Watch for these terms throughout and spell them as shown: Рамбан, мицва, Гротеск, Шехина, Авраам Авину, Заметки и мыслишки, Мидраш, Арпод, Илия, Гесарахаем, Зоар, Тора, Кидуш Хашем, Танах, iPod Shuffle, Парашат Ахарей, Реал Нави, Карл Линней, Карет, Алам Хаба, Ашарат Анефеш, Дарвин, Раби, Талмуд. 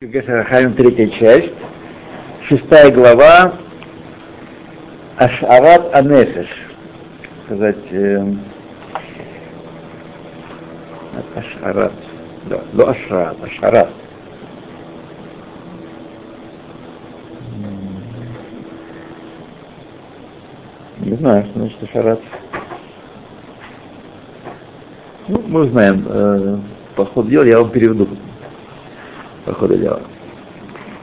Гесарахаем, 3 часть, 6 глава, Ашарат Анефеш, Ашарат. Не знаю, что значит Ашарат. Ну, мы узнаем, по ходу дела я вам переведу. По ходу дела.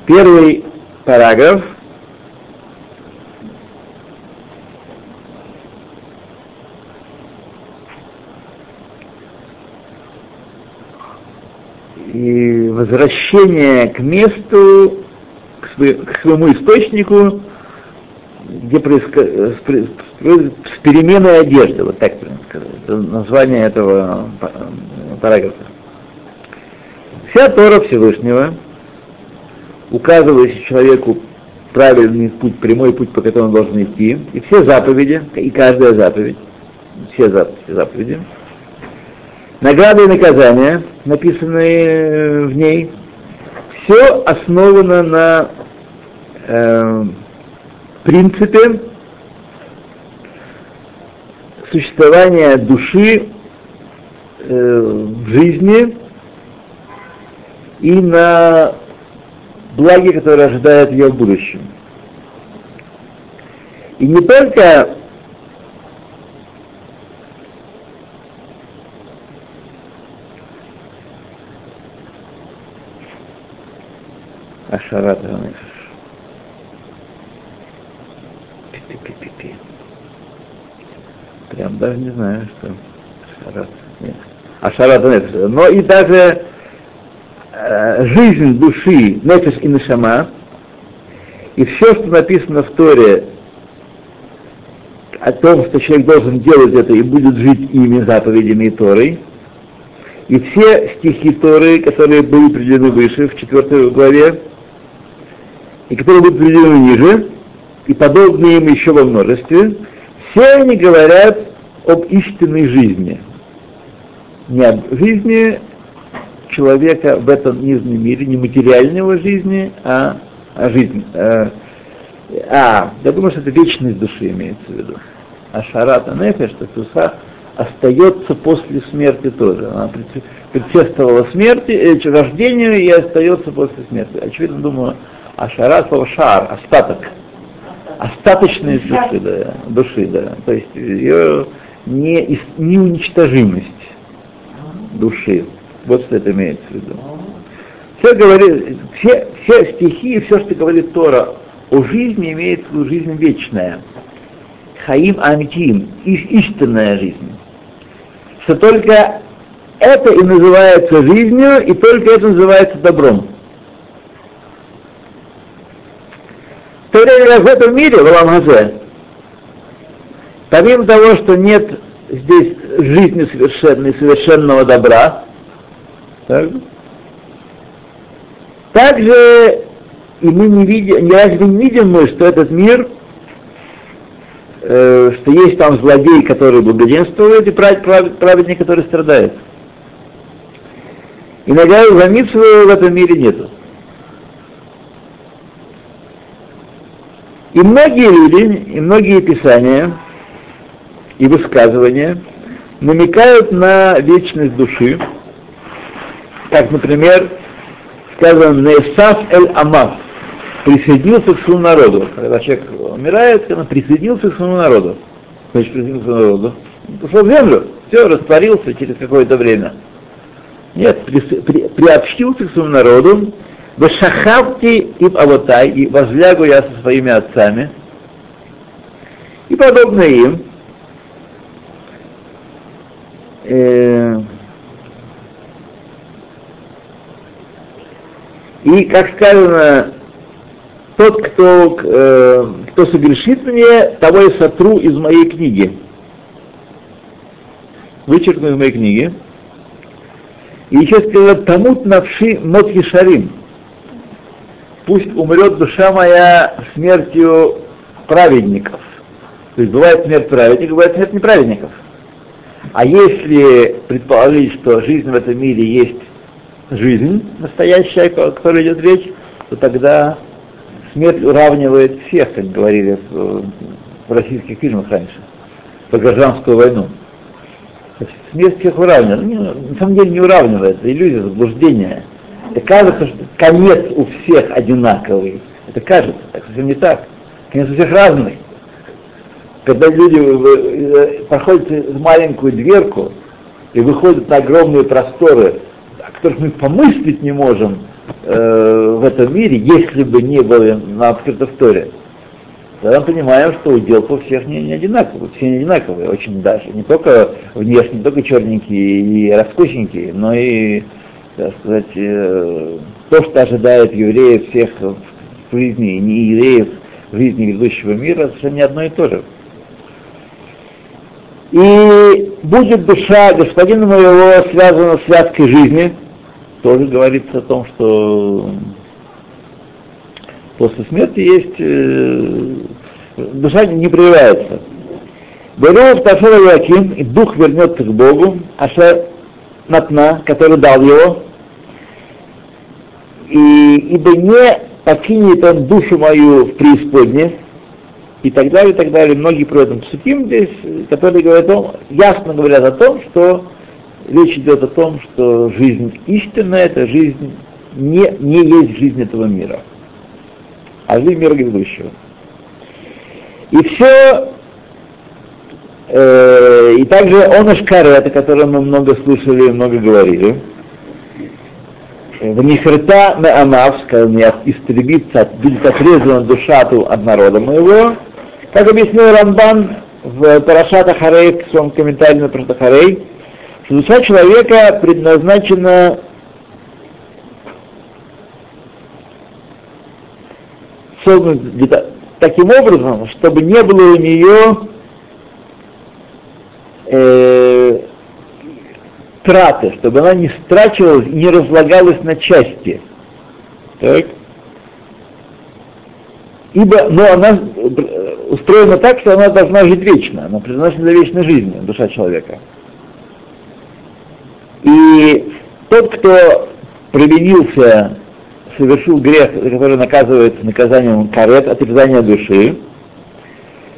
Первый параграф. И возвращение к месту, к своему источнику, где с переменой одежды. Вот так можно сказать. Это название этого параграфа. Вся Тора Всевышнего, указывающая человеку правильный путь, прямой путь, по которому он должен идти, и все заповеди, и каждая заповедь, все заповеди, награды и наказания, написанные в ней, все основано на принципе существования души в жизни, и на благе, которое ожидает ее в будущем. И не только Ашарат Анефеш. Прям даже не знаю, что Ашарат. Нет. Ашарат Анефеш. Но и даже жизнь души, нефеш и нешама, и все, что написано в Торе о том, что человек должен делать это и будет жить ими, заповедями и Торой, и все стихи Торы, которые были приведены выше, в 4 главе, и которые были приведены ниже, и подобные им еще во множестве, все они говорят об истинной жизни. Не об жизни человека в этом нижнем мире, не материального жизни, а жизни. Я думаю, что это вечность души имеется в виду. А Ашарат Анефеш, что душа остается после смерти тоже. Она предшествовала смерти, рождению и остается после смерти. Очевидно, думаю, Ашарат Шар, остаток. Остаточная души. То есть ее неуничтожимость души. Вот что это имеется в виду. Все стихи и все, что говорит Тора о жизни, имеет в виду жизнь вечная. Хаим Амитим, истинная жизнь. Что только это и называется жизнью, и только это называется добром. То время в этом мире, в Алам-Газе, помимо того, что нет здесь жизни совершенной, совершенного добра, также и мы не видим, разве не видим мы, что этот мир, что есть там злодей, который благоденствует, и праведник, который страдает. Иногда за мицву в этом мире нету. И многие люди, и многие писания, и высказывания намекают на вечность души. Как, например, сказано «Несас эль Амав» — «присоединился к своему народу». Когда человек умирает, он присоединился к своему народу. Значит, присоединился к своему народу. Ушел в землю, все, растворился через какое-то время. Нет, приобщился к своему народу. «Вешахавти им авотай» — «и возлягу я со своими отцами». И подобное им. И, как сказано, тот, кто согрешит мне, того я сотру из моей книги. Вычеркну из моей книги. И еще сказано, тамут навши мот ешарим. Пусть умрет душа моя смертью праведников. То есть бывает смерть праведников, бывает смерть неправедников. А если предположить, что жизнь в этом мире есть жизнь настоящая, о которой идет речь, то тогда смерть уравнивает всех, как говорили в российских фильмах раньше, про гражданскую войну. Смерть всех уравнивает. На самом деле не уравнивает, это иллюзия, заблуждение. Это кажется, что конец у всех одинаковый. Это кажется, так совсем не так. Конец у всех разный. Когда люди проходят маленькую дверку и выходят на огромные просторы, о которых мы помыслить не можем в этом мире, если бы не было на открытой истории, тогда мы понимаем, что удел у всех не одинаковый, все не одинаковые, очень даже, не только внешне, не только черненькие и раскусненькие, но и, так сказать, то, что ожидает евреев всех в жизни, и не евреев в жизни грядущего мира, совершенно не одно и то же. И будет душа господина моего связана с связкой жизни, тоже говорится о том, что после смерти есть душа не проявляется. Беру Ташора Яким, и дух вернется к Богу, Ашер Натна, который дал его, ибо не покинет он душу мою в преисподне, и так далее, многие про это псуким здесь, которые говорят о том, ясно говорят о том, что речь идет о том, что жизнь истинная, это жизнь не есть жизнь этого мира, а жизнь мира грядущего. И все, и также он из Карет, о котором мы много слышали и много говорили, «Венихрета меанав», сказал мне, «истребится, будет отрезана душа от народа моего», как объяснил Рамбан в Парашат Ахарей, в своем комментарии на Парашат Ахарей, что душа человека предназначена таким образом, чтобы не было у нее траты, чтобы она не страчивалась и не разлагалась на части. Так. Ибо, но она устроена так, что она должна жить вечно, она предназначена для вечной жизни, душа человека. И тот, кто провинился, совершил грех, который наказывается наказанием карет, отрезание души,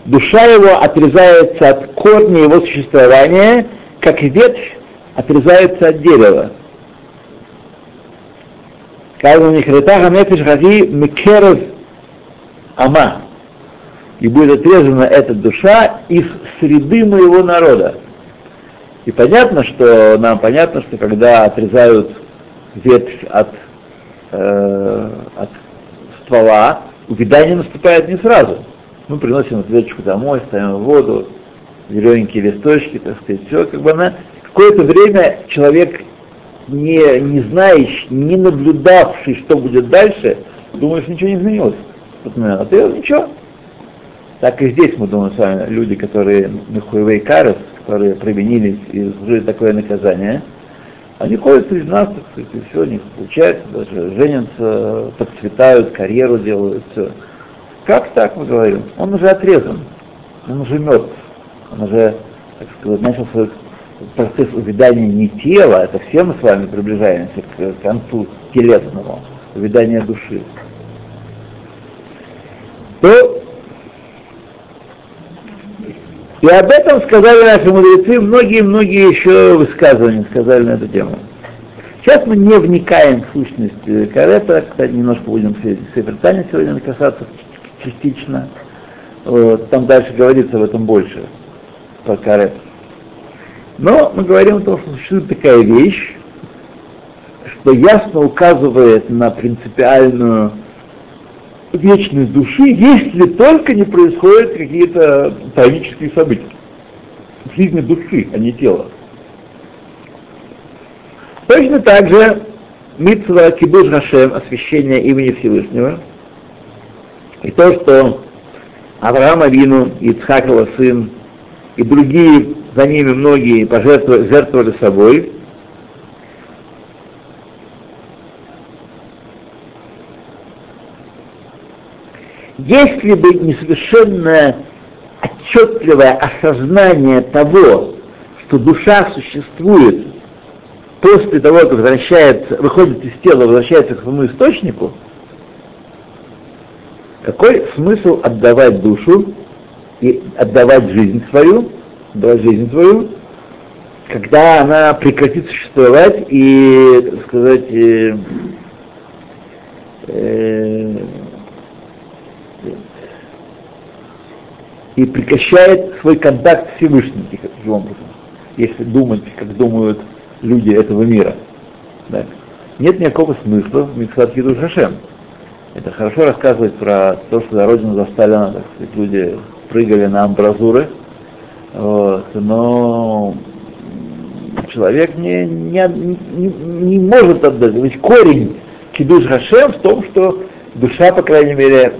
душа его отрезается от корня его существования, как ветвь отрезается от дерева. И будет отрезана эта душа из среды моего народа. И понятно, что нам понятно, что когда отрезают ветвь от ствола, увядание наступает не сразу. Мы приносим эту веточку домой, ставим в воду, зелененькие листочки, так сказать, все, как бы она. Какое-то время человек, не знающий, не наблюдавший, что будет дальше, думаешь, ничего не изменилось. А ты ничего. Так и здесь мы думаем с вами, люди, которые михуевые карес, которые провинились и служили такое наказание, они ходят среди нас, так сказать, и все у них получается, даже женятся, подцветают, карьеру делают, все. Как так, мы говорим? Он уже отрезан, он уже мертв, он уже, так сказать, начал свой процесс увядания не тела, это все мы с вами приближаемся к концу телесному, увядания души. И об этом сказали наши мудрецы, многие-многие еще высказывания сказали на эту тему. Сейчас мы не вникаем в сущность карета, кстати, немножко будем севертания сегодня касаться частично. Вот, там дальше говорится об этом больше, про карет. Но мы говорим о том, что существует такая вещь, что ясно указывает на принципиальную вечность души, если только не происходят какие-то трагические события. В жизни души, а не тела. Точно так же митцва Кидуш Хашем, освящение имени Всевышнего, и то, что Авраам Авину, Ицхакова сын, и другие, за ними многие жертвовали собой, если бы не совершенно отчетливое осознание того, что душа существует после того, как выходит из тела, возвращается к своему источнику, какой смысл отдавать душу и отдавать жизнь свою, когда она прекратит существовать и, так сказать, и прекращает свой контакт с Всевышним таким образом, если думать, как думают люди этого мира. Да. Нет никакого смысла в мицват Кидуш Хашем. Это хорошо рассказывает про то, что за родину за Сталина, так сказать, люди прыгали на амбразуры, вот, но человек не может отдать, ведь корень Кидуш Хашем в том, что душа, по крайней мере,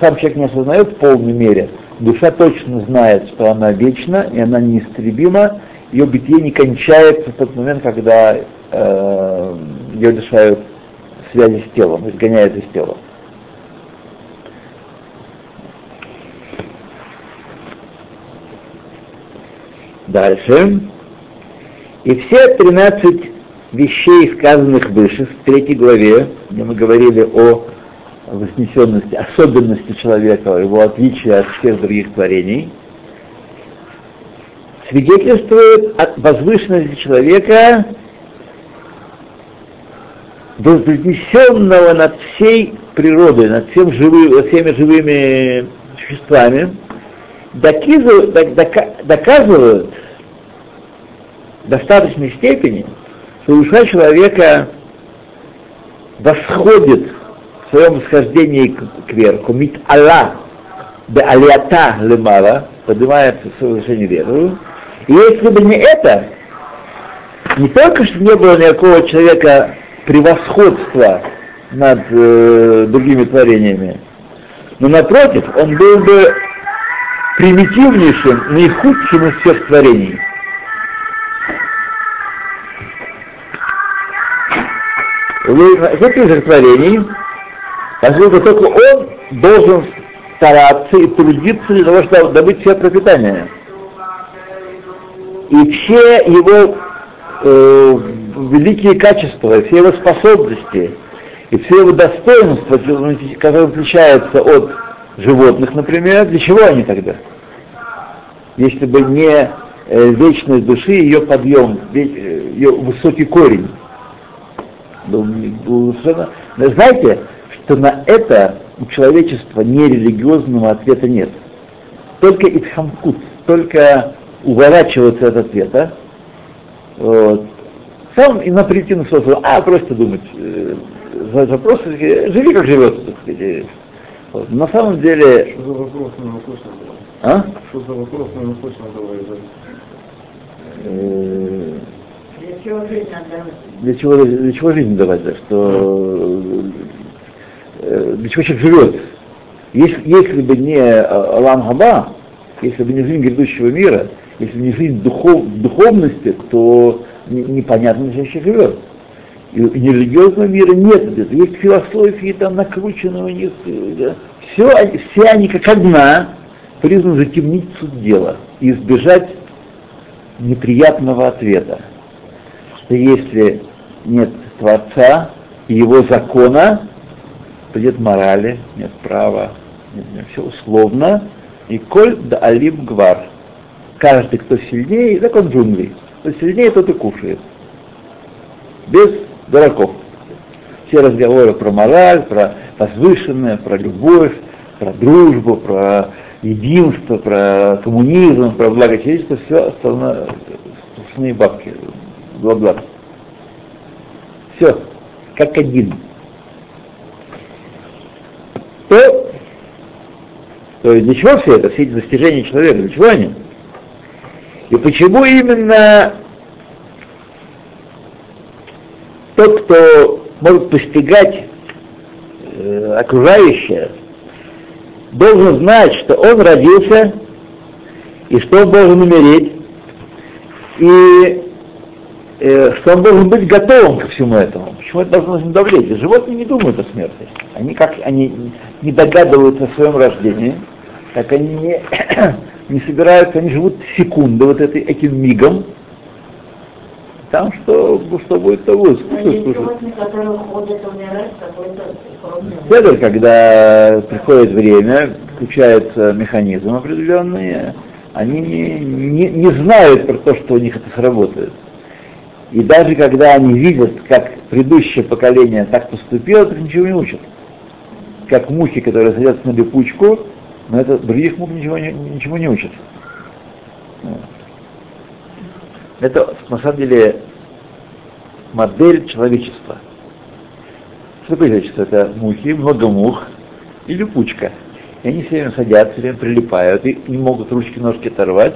сам человек не осознает в полной мере, душа точно знает, что она вечна, и она неистребима, ее бытие не кончается в тот момент, когда ее лишают связи с телом, изгоняют из тела. Дальше. И все 13 вещей, сказанных выше, в 3 главе, где мы говорили о вознесенности, особенности человека, его отличия от всех других творений, свидетельствует о возвышенности человека, вознесенного над всей природой, над всеми живыми существами, доказывают в достаточной степени, что душа человека восходит в своем восхождении кверху, мит Аллах, бе алията лемара, поднимается в совершении веру. И если бы не это, не только что не было никакого человека превосходства над другими творениями, но напротив, он был бы примитивнейшим, наихудшим из всех творений. Из этих же творений, поскольку только он должен стараться и трудиться для того, чтобы добыть все пропитание. И все его великие качества, все его способности и все его достоинства, которые отличаются от животных, например, для чего они тогда? Если бы не вечность души, ее подъем, ее высокий корень. Но знаете, что на это у человечества нерелигиозного ответа нет. Только итхамкут, только уворачиваться от ответа. Вот. Сам и на примитивном способе, просто думать, вопросы, живи как живет, так сказать. Вот. На самом деле... Что за вопрос на вопрос называется? Что за вопрос на вопрос называется? Для чего жизнь отдавать? Для чего жизнь давать? Да? Для чего человек живет? Если бы не Алам Хаба, если бы не жизнь грядущего мира, если бы не жизнь духовности, то непонятно, что человек живет. И нерелигиозного мира нет. Есть философии там накрученного, нет. Да? Все они как одна призваны затемнить суть дела и избежать неприятного ответа, что если нет Творца и его закона, то нет морали, нет права, нет, все условно. И коль да алим гвар. Каждый, кто сильнее, так он джунгли. Кто сильнее, тот и кушает. Без дураков. Все разговоры про мораль, про возвышенное, про любовь, про дружбу, про единство, про коммунизм, про благо человечества, все остальное, сплошные бабки, бла-бла. Все, как один. То есть для чего все это, все эти достижения человека, для чего они? И почему именно тот, кто может постигать окружающее, должен знать, что он родился, и что он должен умереть, и что он должен быть готовым ко всему этому. Почему это должно давлеть? Животные не думают о смерти. Они не догадываются о своем рождении, так они не собираются, они живут секунду, этим мигом. Там что будет, то будет. Седер, когда приходит время, включается механизм определенный, они не знают про то, что у них это сработает. И даже когда они видят, как предыдущее поколение так поступило, так ничего не учат. Как мухи, которые садятся на липучку, но это других мух ничего не учат. Это, на самом деле, модель человечества. Что такое человечество? Это мухи, много мух и липучка. И они все время садятся, все время прилипают, и не могут ручки-ножки оторвать.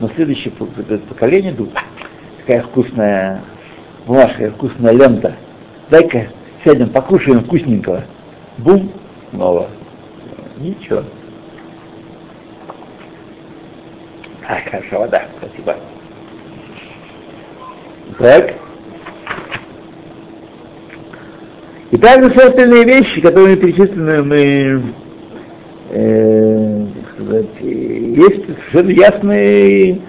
Но следующее поколение думает, какая вкусная бумажка, вкусная лента. Дай-ка сядем, покушаем вкусненького. Бум, ново. Ничего. А, хорошо, вода, спасибо. Так. И также все остальные вещи, которые перечислены, мы, есть совершенно ясные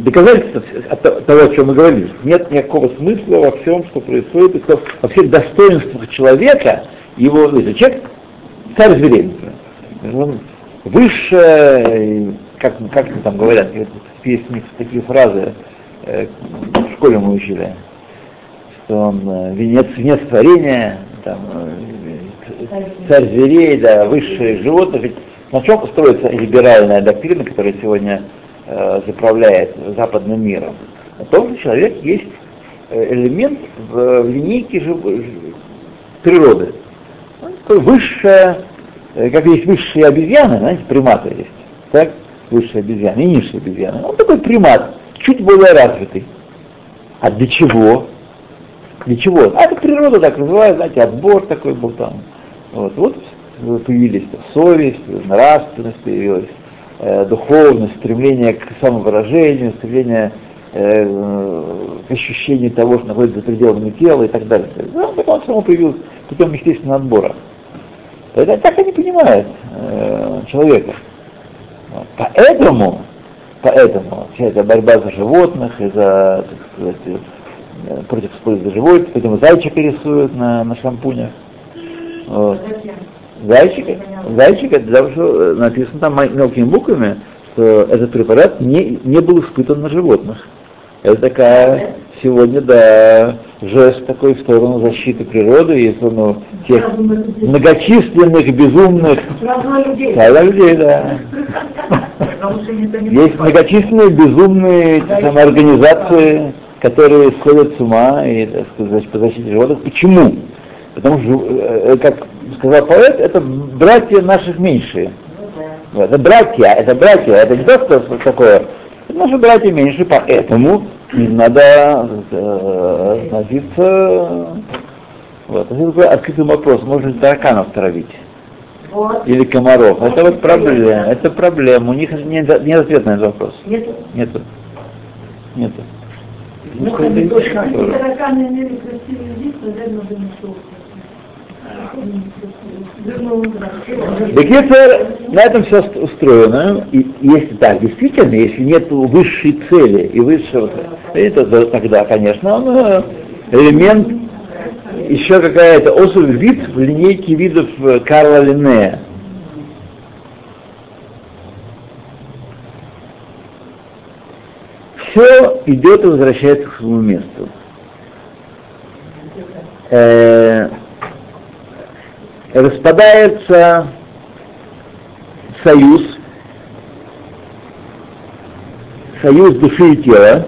доказательства от того, о чем мы говорили. Нет никакого смысла во всем, что происходит, и что, во всех достоинствах человека, его человек, царь зверей, он выше, как там говорят, есть такие фразы, в школе мы учили, что он венец творения, там, царь зверей, да, высшие животных. Ведь на чем строится либеральная доктрина, которая сегодня заправляет западным миром? О том, что человек есть элемент в линейке природы. Высшая, как есть высшие обезьяны, знаете, приматы есть, так? Высшие обезьяны и низшие обезьяны. Он такой примат, чуть более развитый. А для чего? Для чего? А это природа так называет, знаете, отбор такой был там. Вот появились совесть, нравственность появилась, духовность, стремление к самовыражению, стремление к ощущению того, что находится за пределами тела и так далее. Он само появился путем естественного отбора. Это так они понимают человека. Поэтому вся эта борьба за животных и за, так сказать, против использования животных, поэтому зайчика рисуют на шампунях. Вот. Зайчик, это даже написано там мелкими буквами, что этот препарат не был испытан на животных. Это такая сегодня, да, жест такой в сторону защиты природы и в сторону тех многочисленных, безумных людей, да. Есть многочисленные, безумные самоорганизации, которые сходят с ума и, так сказать, по защите животных. Почему? Потому что, как сказал поэт, это братья наших меньшие. Это братья, это не просто такое. Наши братья меньше, поэтому им надо относиться. Вот. Это такой открытый вопрос. Можно ли тараканов травить? Вот. Или комаров? Это вот проблема. Это проблема. У них нет ответа на этот вопрос. Нету. Ну, если тараканы имели красивые лица, да, но на этом все устроено, и если так, действительно, если нет высшей цели и высшего, это тогда, конечно, он элемент, еще какая-то особый вид в линейке видов Карла Линнея. Все идет и возвращается к своему месту. Распадается союз души и тела,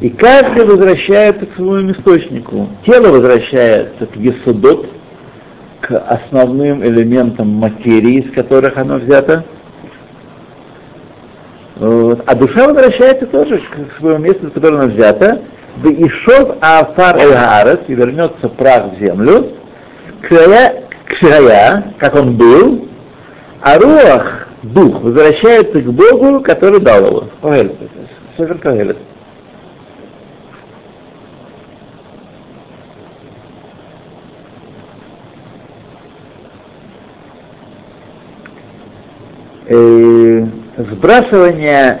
и каждый возвращается к своему источнику. Тело возвращается к есудот, к основным элементам материи, из которых оно взято, вот. А душа возвращается тоже к своему месту, из которого она взята, и шов афар эль хаарец, и вернется прах в землю, Кшая, как он был, а руах, дух, возвращается к Богу, который дал его. Сефер Когелет. Сбрасывание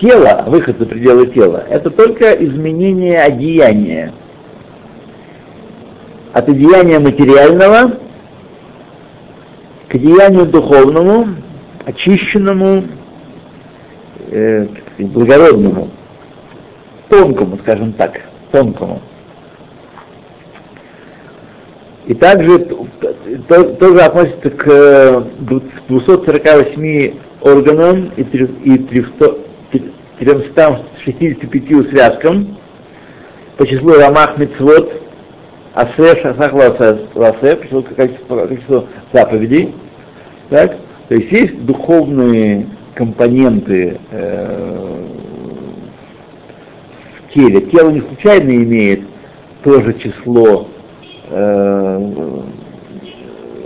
тело, выход за пределы тела, это только изменение одеяния. От одеяния материального к одеянию духовному, очищенному, благородному, тонкому, скажем так, тонкому. И также тоже относится к 248 органам и 365 связкам по числу рамах мицвот, асэ, шахах ласэ, по числу заповедей. Так? То есть есть духовные компоненты в теле. Тело не случайно имеет тоже число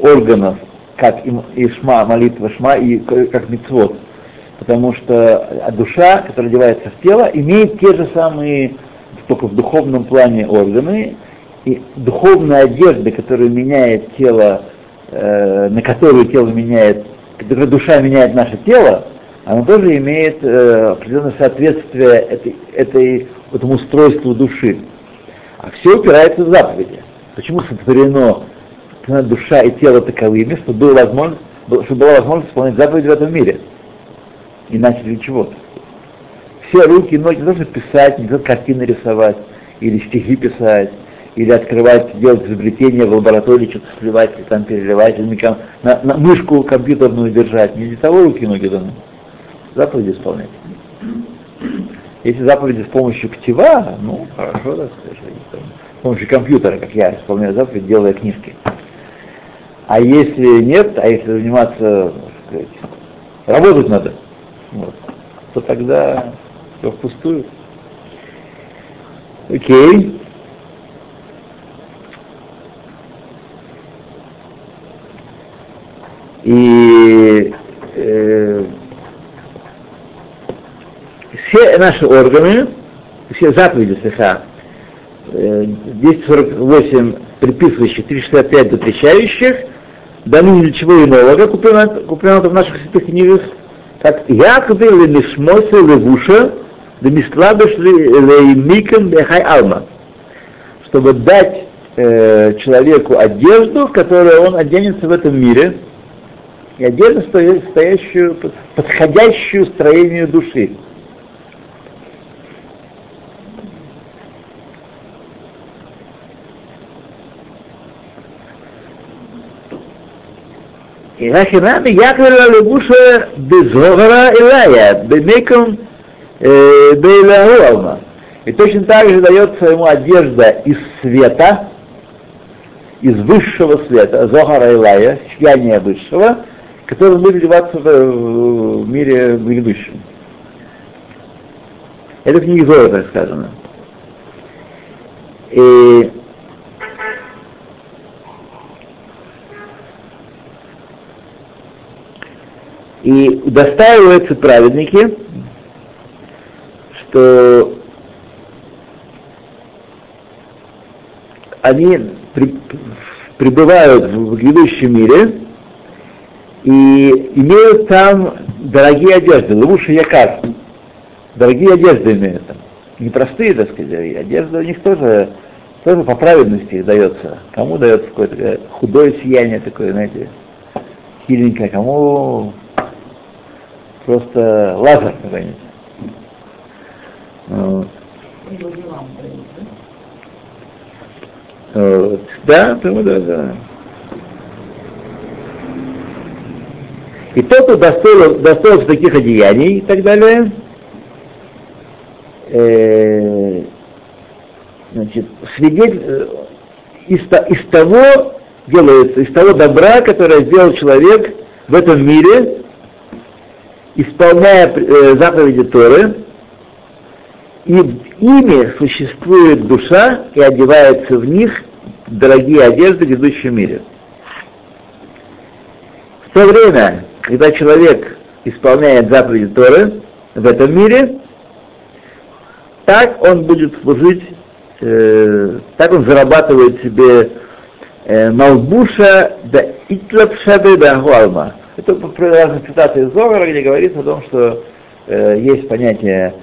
органов, как и шма, молитва шма, и как мицвот. Потому что душа, которая одевается в тело, имеет те же самые, только в духовном плане, органы. И духовная одежда, которую меняет тело, на которую тело меняет, которая душа меняет наше тело, она тоже имеет определенное соответствие этому устройству души. А все упирается в заповеди. Почему сотворено душа и тело таковыми, чтобы была возможность исполнять заповеди в этом мире? Иначе для чего? Все руки и ноги не должны писать, не должны картины рисовать, или стихи писать, или открывать, делать изобретения в лаборатории, что-то сливать, или там переливать, или на мышку компьютерную держать. Не для того руки и ноги должны заповеди исполнять. Если заповеди с помощью ктива, ну, хорошо, да, с помощью компьютера, как я исполняю заповедь, делая книжки. А если нет, а если заниматься, так сказать, работать надо, вот, то тогда все впустую. Окей. И все наши органы, все заповеди сеха, 248 приписывающих, 365 запрещающих, даны для чего иного, как упомянуто в наших святых книгах, как «Яквы лемишмосе левуша, демислабеш леймикон бехай алма», чтобы дать человеку одежду, в которую он оденется в этом мире, и одежду, стоящую, подходящую строению души. И Шехина яквела лягуша безгора Илия, бемеком бейлауалма. И точно так же дается ему одежда из света, из высшего света, Зоара Илия, сияние высшего, который будет одеваться в мире грядущем. Это книга Зоара, так сказано. И удостаиваются праведники, что они пребывают в грядущем мире и имеют там дорогие одежды, лучше якар, дорогие одежды имеют там, непростые, так сказать, одежда у них тоже по праведности дается, кому дается какое-то худое сияние такое, знаете, хиленькое, кому просто лазер какой-нибудь. Вот. Да. И тот, кто достоился таких одеяний и так далее, значит, свидетель из того добра, которое сделал человек в этом мире, исполняя заповеди Торы, и ими существует душа и одевается в них дорогие одежды в грядущем мире. В то время, когда человек исполняет заповеди Торы в этом мире, так он будет служить, так он зарабатывает себе «малбуша да итлапшабе да гуалма». Это разные цитаты из Зоара, где говорится о том, что есть понятие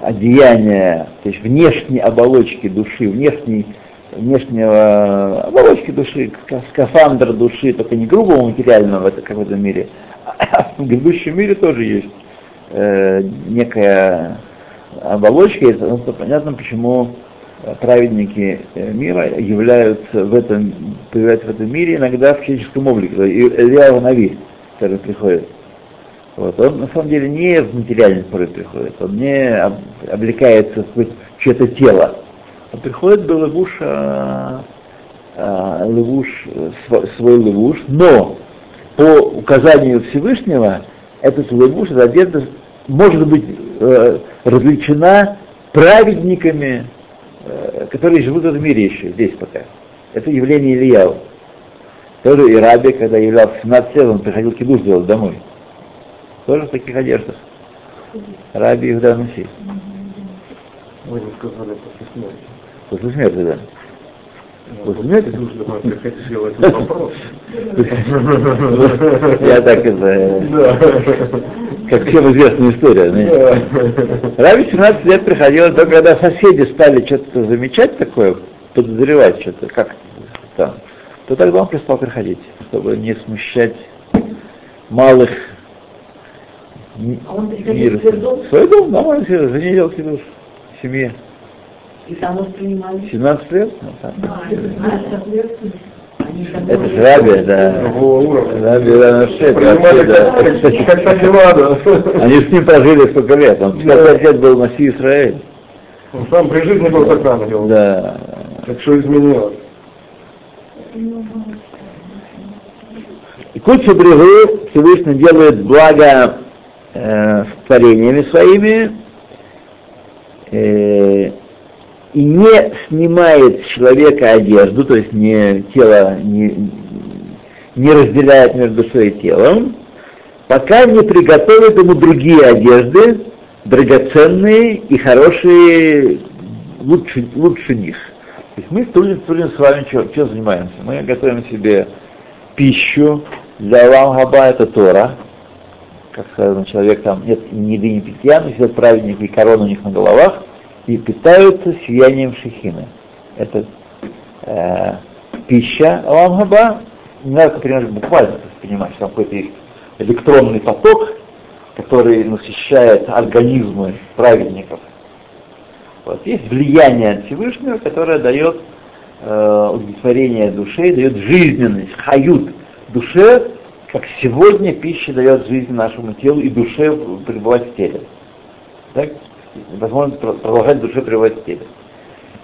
одеяния, то есть внешней оболочки души, внешнего оболочки души, скафандра души, только не грубого материального, как в этом мире, а в грядущем мире тоже есть некая оболочка, и это понятно, почему праведники мира являются появляются в этом мире иногда в человеческом облике, и Реал Нави, который приходит. Вот. Он на самом деле не в материальный порыв приходит, он не облекается в чье-то тело. Он приходит до левуш, но по указанию Всевышнего этот левуш, эта одежда может быть различена праведниками, которые живут в этом мире еще, здесь пока. Это явление Илия. Тоже и Раби, когда являлся 17 лет, он приходил кидуш делать домой. Тоже в таких одеждах. Раби их да носит. Вы не сказали после смерти. После смерти, да. После смерти? Нужно вам приходить сделать вопрос. Я так это... Как всем известная история. Раби 17 лет приходил, только когда соседи стали что-то замечать такое, подозревать что-то, как там, то тогда он перестал приходить, чтобы не смущать малых. А он приходил в свой дом? В свой дом, нормально, жене делал кидуш, в семье. И там воспринимали? 17 лет? Ну, там. А, 17 лет? Это же Раби, да. Раби, да, на шесть. Как так не ладно. Они с ним прожили сколько лет. Он 15 лет был на Си Исраэль. Он сам при жизни был так рано делал. Да. Так что изменилось? И кучу бревы Всевышний делает благо с творениями своими и не снимает с человека одежду, то есть не тело не разделяет между душой и телом, пока не приготовит ему другие одежды, драгоценные и хорошие, лучше них. То есть мы трудим с вами, чем занимаемся? Мы готовим себе пищу для Алам Хаба, это Тора. Как сказано, человек там нет ни еды, ни питья, но сидят праведники, и корона у них на головах, и питаются сиянием Шехины. Это пища Алам Хаба. Не надо, например, буквально понимать, что там какой-то есть электронный поток, который насыщает организмы праведников. Вот. Есть влияние от Всевышнего, которое дает удовлетворение душе, дает жизненность, хают душе, как сегодня пища дает жизнь нашему телу и душе пребывать в теле. Так? Возможно, продолжать душе пребывать в теле.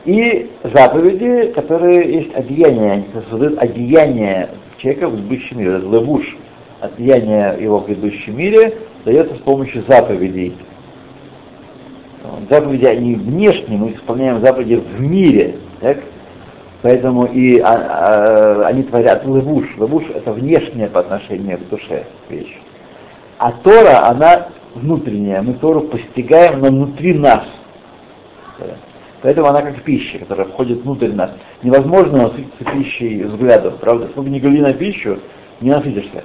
И заповеди, которые есть одеяния, они создают одеяние человека в предыдущем мире. Левуш, одеяние его в предыдущем мире дается с помощью заповедей. Заповеди они внешние, мы исполняем заповеди в мире. Так? Поэтому и они творят левуш. Левуш — это внешнее по отношению к душе вещь. А Тора, она внутренняя. Мы Тору постигаем, но внутри нас. Поэтому она как пища, которая входит внутрь нас. Невозможно насытиться пищей взглядом, правда? Сколько ни гляди на пищу, не насытишься.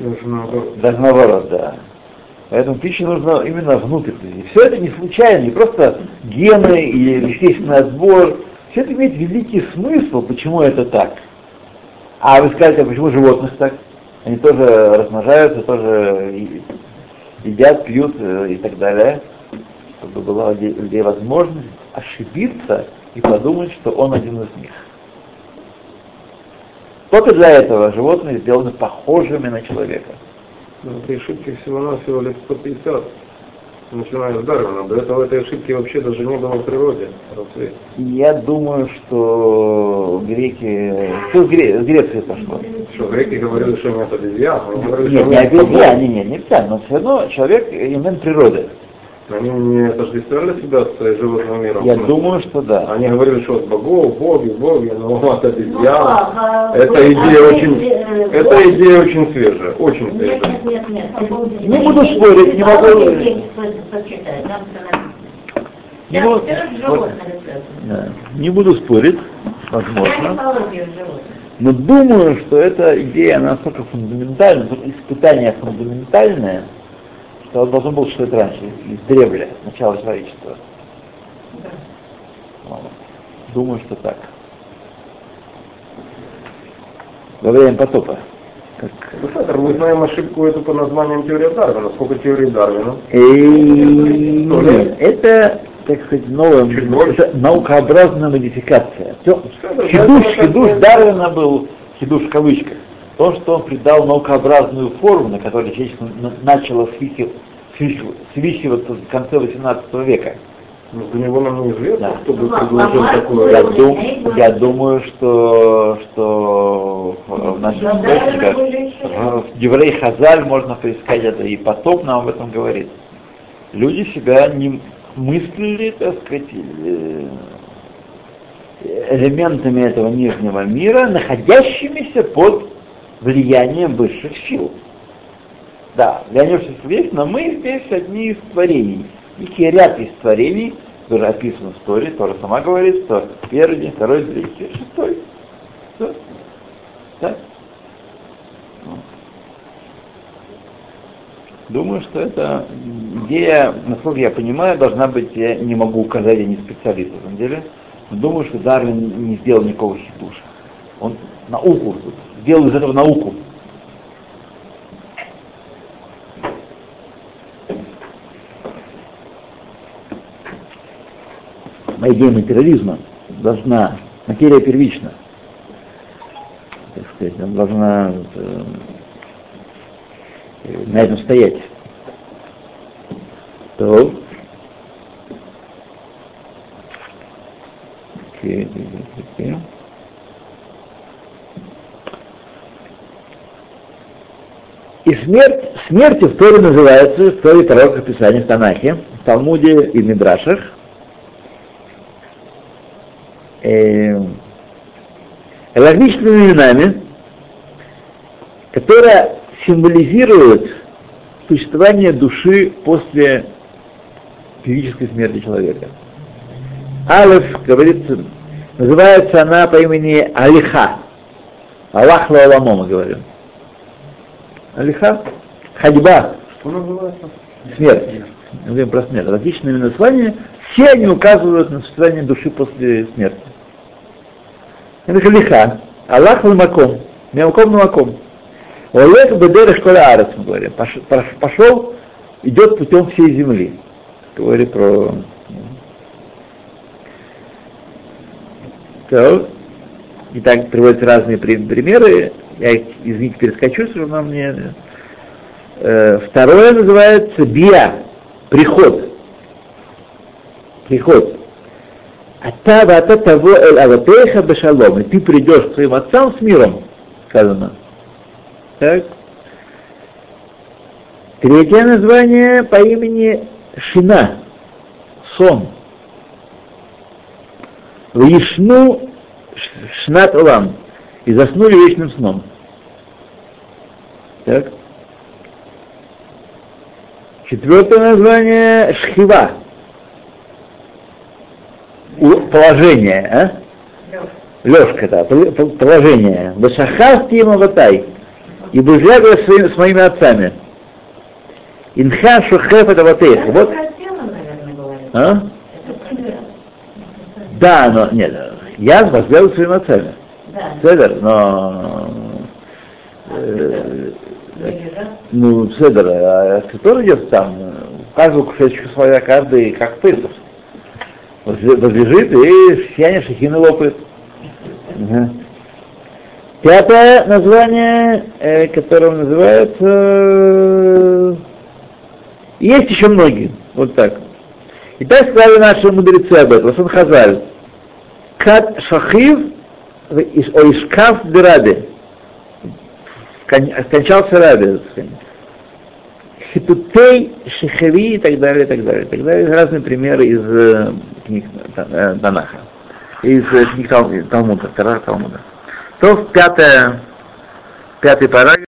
Даже наоборот. Даже наоборот, да. Поэтому пища нужна именно внутрь. И все это не случайно, не просто гены или естественный отбор. Все это имеет великий смысл, почему это так. А вы скажете, а почему животных так? Они тоже размножаются, тоже едят, пьют и так далее. Чтобы была у людей возможность ошибиться и подумать, что он один из них. Только для этого животные сделаны похожими на человека. Но этой ошибки всего-навсего лет 150. Начиная с Дарвина, до этого этой ошибки вообще даже не было в природе. Я думаю, что греки... Все с Греции пошло. Что, греки говорили, что это обезьян? Нет, не обезьян, не обезьян, но все равно человек элемент природы. Они не отождествляли себя с животным миром? Я думаю, что да. Они говорили, что от богов, боги, но от обезьян. Эта идея очень свежая, очень свежая. Нет. Не буду спорить, не могу... Не буду спорить, возможно. Но думаю, что эта идея настолько фундаментальна, испытание фундаментальное, то он должен был читать раньше, издревле, начало человечества. Думаю, что так. Во время потопа. Как... Мы знаем ошибку эту по названиям теория Дарвина. Сколько теорий Дарвина? Нет, это, так сказать, новая, наукообразная модификация. Хидуш Дарвина был, хидуш в кавычках, то, что он придал наукообразную форму, на которой человечество начало свищиваться в конце XVIII века. Но до него нам неизвестно, да. Кто бы предложил такое. Я думаю, что в наших источниках в Деврей Хазаль можно поискать это, и потоп нам об этом говорит. Люди себя не мыслили, так сказать, элементами этого нижнего мира, находящимися под влиянием высших сил. Да, влияние высших сил есть, но мы здесь одни из творений. И ряд из творений, тоже описано в истории, тоже сама говорит, что первый день, второй, третий, шестой. Все. Так. Думаю, что эта идея, насколько я понимаю, должна быть, я не могу указать, я не специалист на самом деле, но думаю, что Дарвин не сделал никакого хидуша. Он науку, сделал из этого науку. Идея материализма должна, материя первична, так сказать, она должна на этом стоять. То. И смерть в Торе называется, в Торе пророков Писания, в Танахе, в Талмуде и в Мидрашах. Различными именами, которые символизируют существование души после физической смерти человека. Алеф, говорится, называется она по имени Алиха. Аллах ла-Аламо, мы говорим. Алиха, ходьба. Что называется? Смерть. Мы говорим про смерть. Различные названия, все они указывают на существование души после смерти. Это халиха. Аллах ламаком. Мямаком ламаком. Олег бедер школа арес, мы говорим. Пошел, идет путем всей земли. Говорит про... So. И так приводятся разные примеры. Я их, извините, перескочу, что она мне... Второе называется бия. Приход. Ата того эль аватеха бешалом. И ты придешь к своим отцам с миром, сказано. Так. Третье название по имени Шина. Сон. Вишну Шнат Улам. И заснули вечным сном. Так. Четвертое название Шхива. Положение, Лёжка, да, положение. Башахасти и Маватай. И бузлягла с моими отцами. Инха Шухеф это Ватеха. Вот. Да, но, нет, я возлягла с своими отцами. Седер, но... Ну, Седер, а который идет там, каждую кусочку своя, каждый как пыль. Возлежит и сияние Шехины лопает. Пятое название, которое называется... Есть еще многие, вот так. И так сказали наши мудрецы об этом, Сан Хазаль. Кат Шахив Оишкав де Раби. Скончался Раби. Хитутей, Шехеви и так далее. Разные примеры из книг Танаха, из книг Талмуда, Талмуда. То пятый параграф.